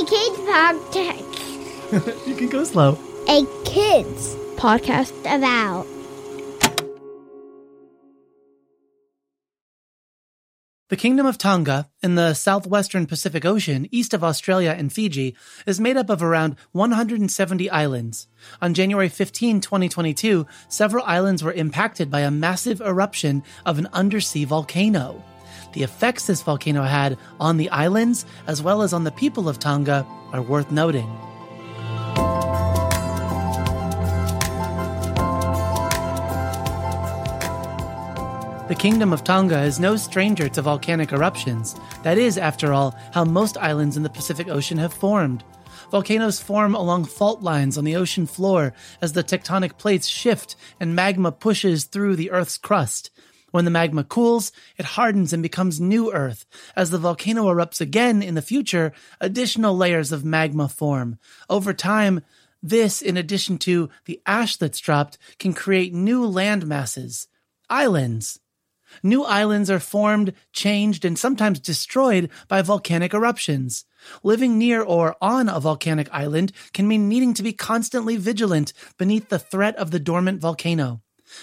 A Kid's Podcast. You can go slow. A Kid's Podcast About. The Kingdom of Tonga, in the southwestern Pacific Ocean, east of Australia and Fiji, is made up of around 170 islands. On January 15, 2022, several islands were impacted by a massive eruption of an undersea volcano. The effects this volcano had on the islands, as well as on the people of Tonga, are worth noting. The Kingdom of Tonga is no stranger to volcanic eruptions. That is, after all, how most islands in the Pacific Ocean have formed. Volcanoes form along fault lines on the ocean floor as the tectonic plates shift and magma pushes through the Earth's crust. When the magma cools, it hardens and becomes new Earth. As the volcano erupts again in the future, additional layers of magma form. Over time, this, in addition to the ash that's dropped, can create new land masses, islands. New islands are formed, changed, and sometimes destroyed by volcanic eruptions. Living near or on a volcanic island can mean needing to be constantly vigilant beneath the threat of the dormant volcano.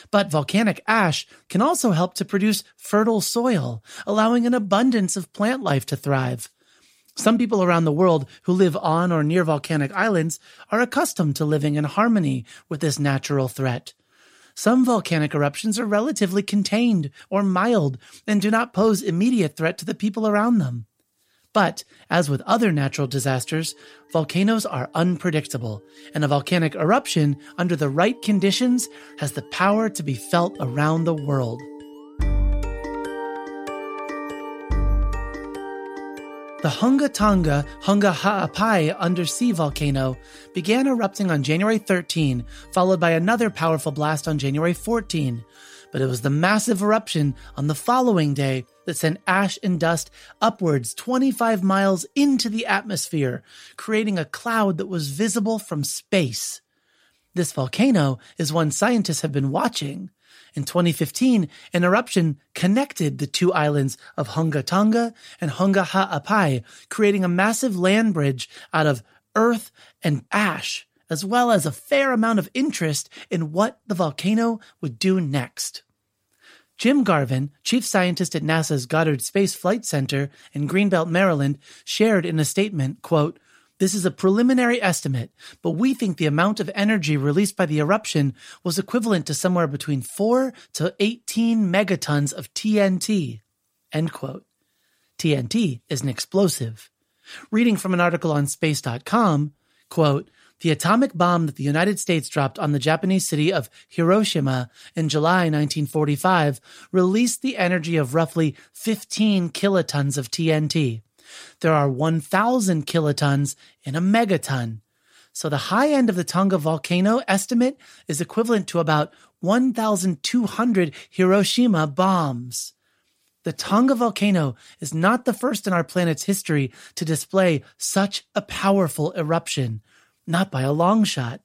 But volcanic ash can also help to produce fertile soil, allowing an abundance of plant life to thrive. Some people around the world who live on or near volcanic islands are accustomed to living in harmony with this natural threat. Some volcanic eruptions are relatively contained or mild and do not pose immediate threat to the people around them. But, as with other natural disasters, volcanoes are unpredictable, and a volcanic eruption under the right conditions has the power to be felt around the world. The Hunga Tonga Hunga Ha'apai undersea volcano began erupting on January 13, followed by another powerful blast on January 14. But it was the massive eruption on the following day that sent ash and dust upwards 25 miles into the atmosphere, creating a cloud that was visible from space. This volcano is one scientists have been watching. In 2015, an eruption connected the two islands of Hunga Tonga and Hunga Ha'apai, creating a massive land bridge out of earth and ash, as well as a fair amount of interest in what the volcano would do next. Jim Garvin, chief scientist at NASA's Goddard Space Flight Center in Greenbelt, Maryland, shared in a statement, quote, "This is a preliminary estimate, but we think the amount of energy released by the eruption was equivalent to somewhere between 4 to 18 megatons of TNT." End quote. TNT is an explosive. Reading from an article on space.com, quote, "The atomic bomb that the United States dropped on the Japanese city of Hiroshima in July 1945 released the energy of roughly 15 kilotons of TNT. There are 1,000 kilotons in a megaton. So the high end of the Tonga volcano estimate is equivalent to about 1,200 Hiroshima bombs. The Tonga volcano is not the first in our planet's history to display such a powerful eruption, not by a long shot.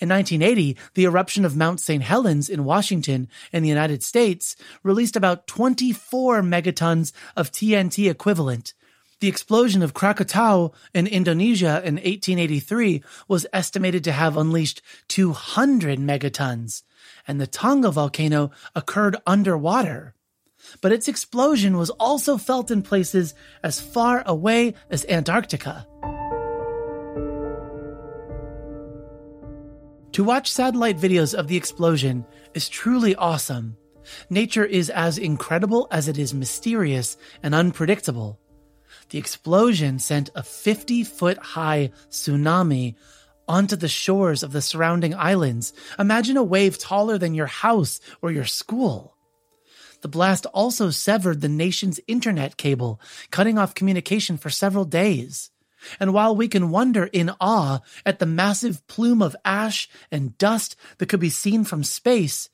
In 1980, the eruption of Mount St. Helens in Washington in the United States released about 24 megatons of TNT equivalent. The explosion of Krakatoa in Indonesia in 1883 was estimated to have unleashed 200 megatons, and the Tonga volcano occurred underwater. But its explosion was also felt in places as far away as Antarctica." To watch satellite videos of the explosion is truly awesome. Nature is as incredible as it is mysterious and unpredictable. The explosion sent a 50-foot-high tsunami onto the shores of the surrounding islands. Imagine a wave taller than your house or your school. The blast also severed the nation's internet cable, cutting off communication for several days. And while we can wonder in awe at the massive plume of ash and dust that could be seen from space,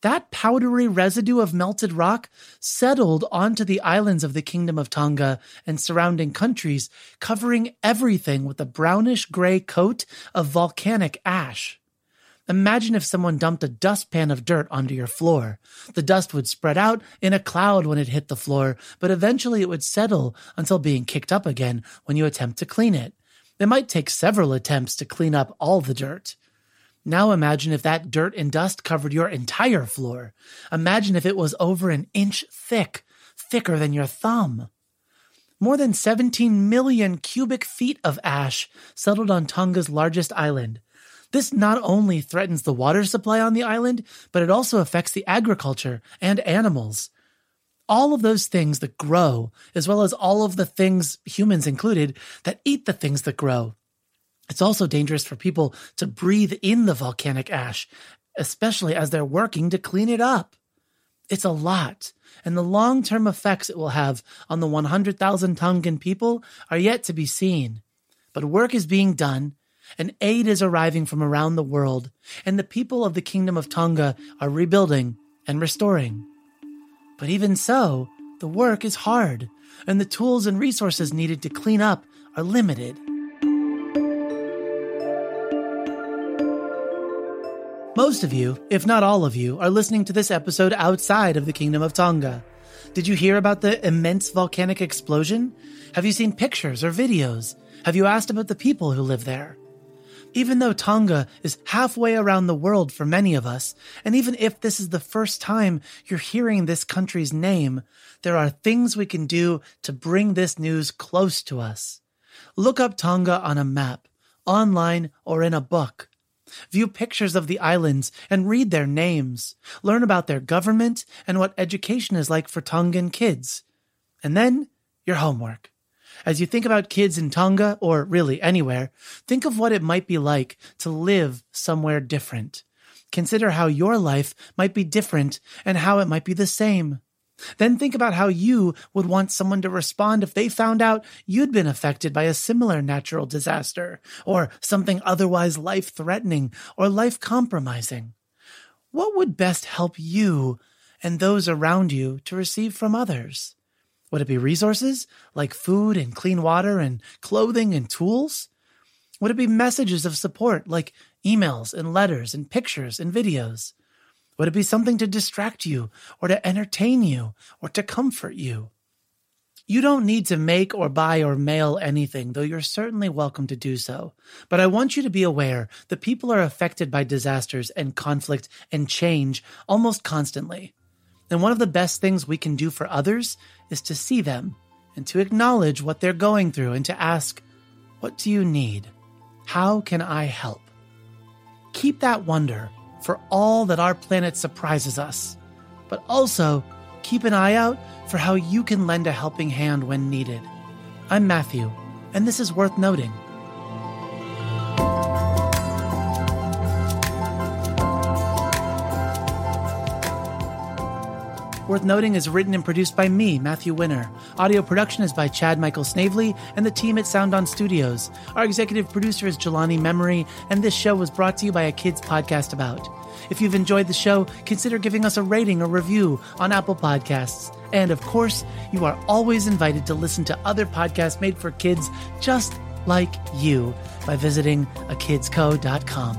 that powdery residue of melted rock settled onto the islands of the Kingdom of Tonga and surrounding countries, covering everything with a brownish-gray coat of volcanic ash. Imagine if someone dumped a dustpan of dirt onto your floor. The dust would spread out in a cloud when it hit the floor, but eventually it would settle until being kicked up again when you attempt to clean it. It might take several attempts to clean up all the dirt. Now imagine if that dirt and dust covered your entire floor. Imagine if it was over an inch thick, thicker than your thumb. More than 17 million cubic feet of ash settled on Tonga's largest island. This not only threatens the water supply on the island, but it also affects the agriculture and animals. All of those things that grow, as well as all of the things, humans included, that eat the things that grow. It's also dangerous for people to breathe in the volcanic ash, especially as they're working to clean it up. It's a lot, and the long-term effects it will have on the 100,000 Tongan people are yet to be seen. But work is being done, and aid is arriving from around the world, and the people of the Kingdom of Tonga are rebuilding and restoring. But even so, the work is hard, and the tools and resources needed to clean up are limited. Most of you, if not all of you, are listening to this episode outside of the Kingdom of Tonga. Did you hear about the immense volcanic explosion? Have you seen pictures or videos? Have you asked about the people who live there? Even though Tonga is halfway around the world for many of us, and even if this is the first time you're hearing this country's name, there are things we can do to bring this news close to us. Look up Tonga on a map, online, or in a book. View pictures of the islands and read their names. Learn about their government and what education is like for Tongan kids. And then, your homework. As you think about kids in Tonga, or really anywhere, think of what it might be like to live somewhere different. Consider how your life might be different and how it might be the same. Then think about how you would want someone to respond if they found out you'd been affected by a similar natural disaster, or something otherwise life-threatening or life-compromising. What would best help you and those around you to receive from others? Would it be resources like food and clean water and clothing and tools? Would it be messages of support like emails and letters and pictures and videos? Would it be something to distract you or to entertain you or to comfort you? You don't need to make or buy or mail anything, though you're certainly welcome to do so. But I want you to be aware that people are affected by disasters and conflict and change almost constantly. And one of the best things we can do for others is to see them and to acknowledge what they're going through and to ask, what do you need? How can I help? Keep that wonder for all that our planet surprises us, but also keep an eye out for how you can lend a helping hand when needed. I'm Matthew, and this is Worth Noting. Worth Noting is written and produced by me, Matthew Winner. Audio production is by Chad Michael Snavely and the team at Sound On Studios. Our executive producer is Jelani Memory, and this show was brought to you by A Kid's Podcast About. If you've enjoyed the show, consider giving us a rating or review on Apple Podcasts. And of course, you are always invited to listen to other podcasts made for kids just like you by visiting akidsco.com.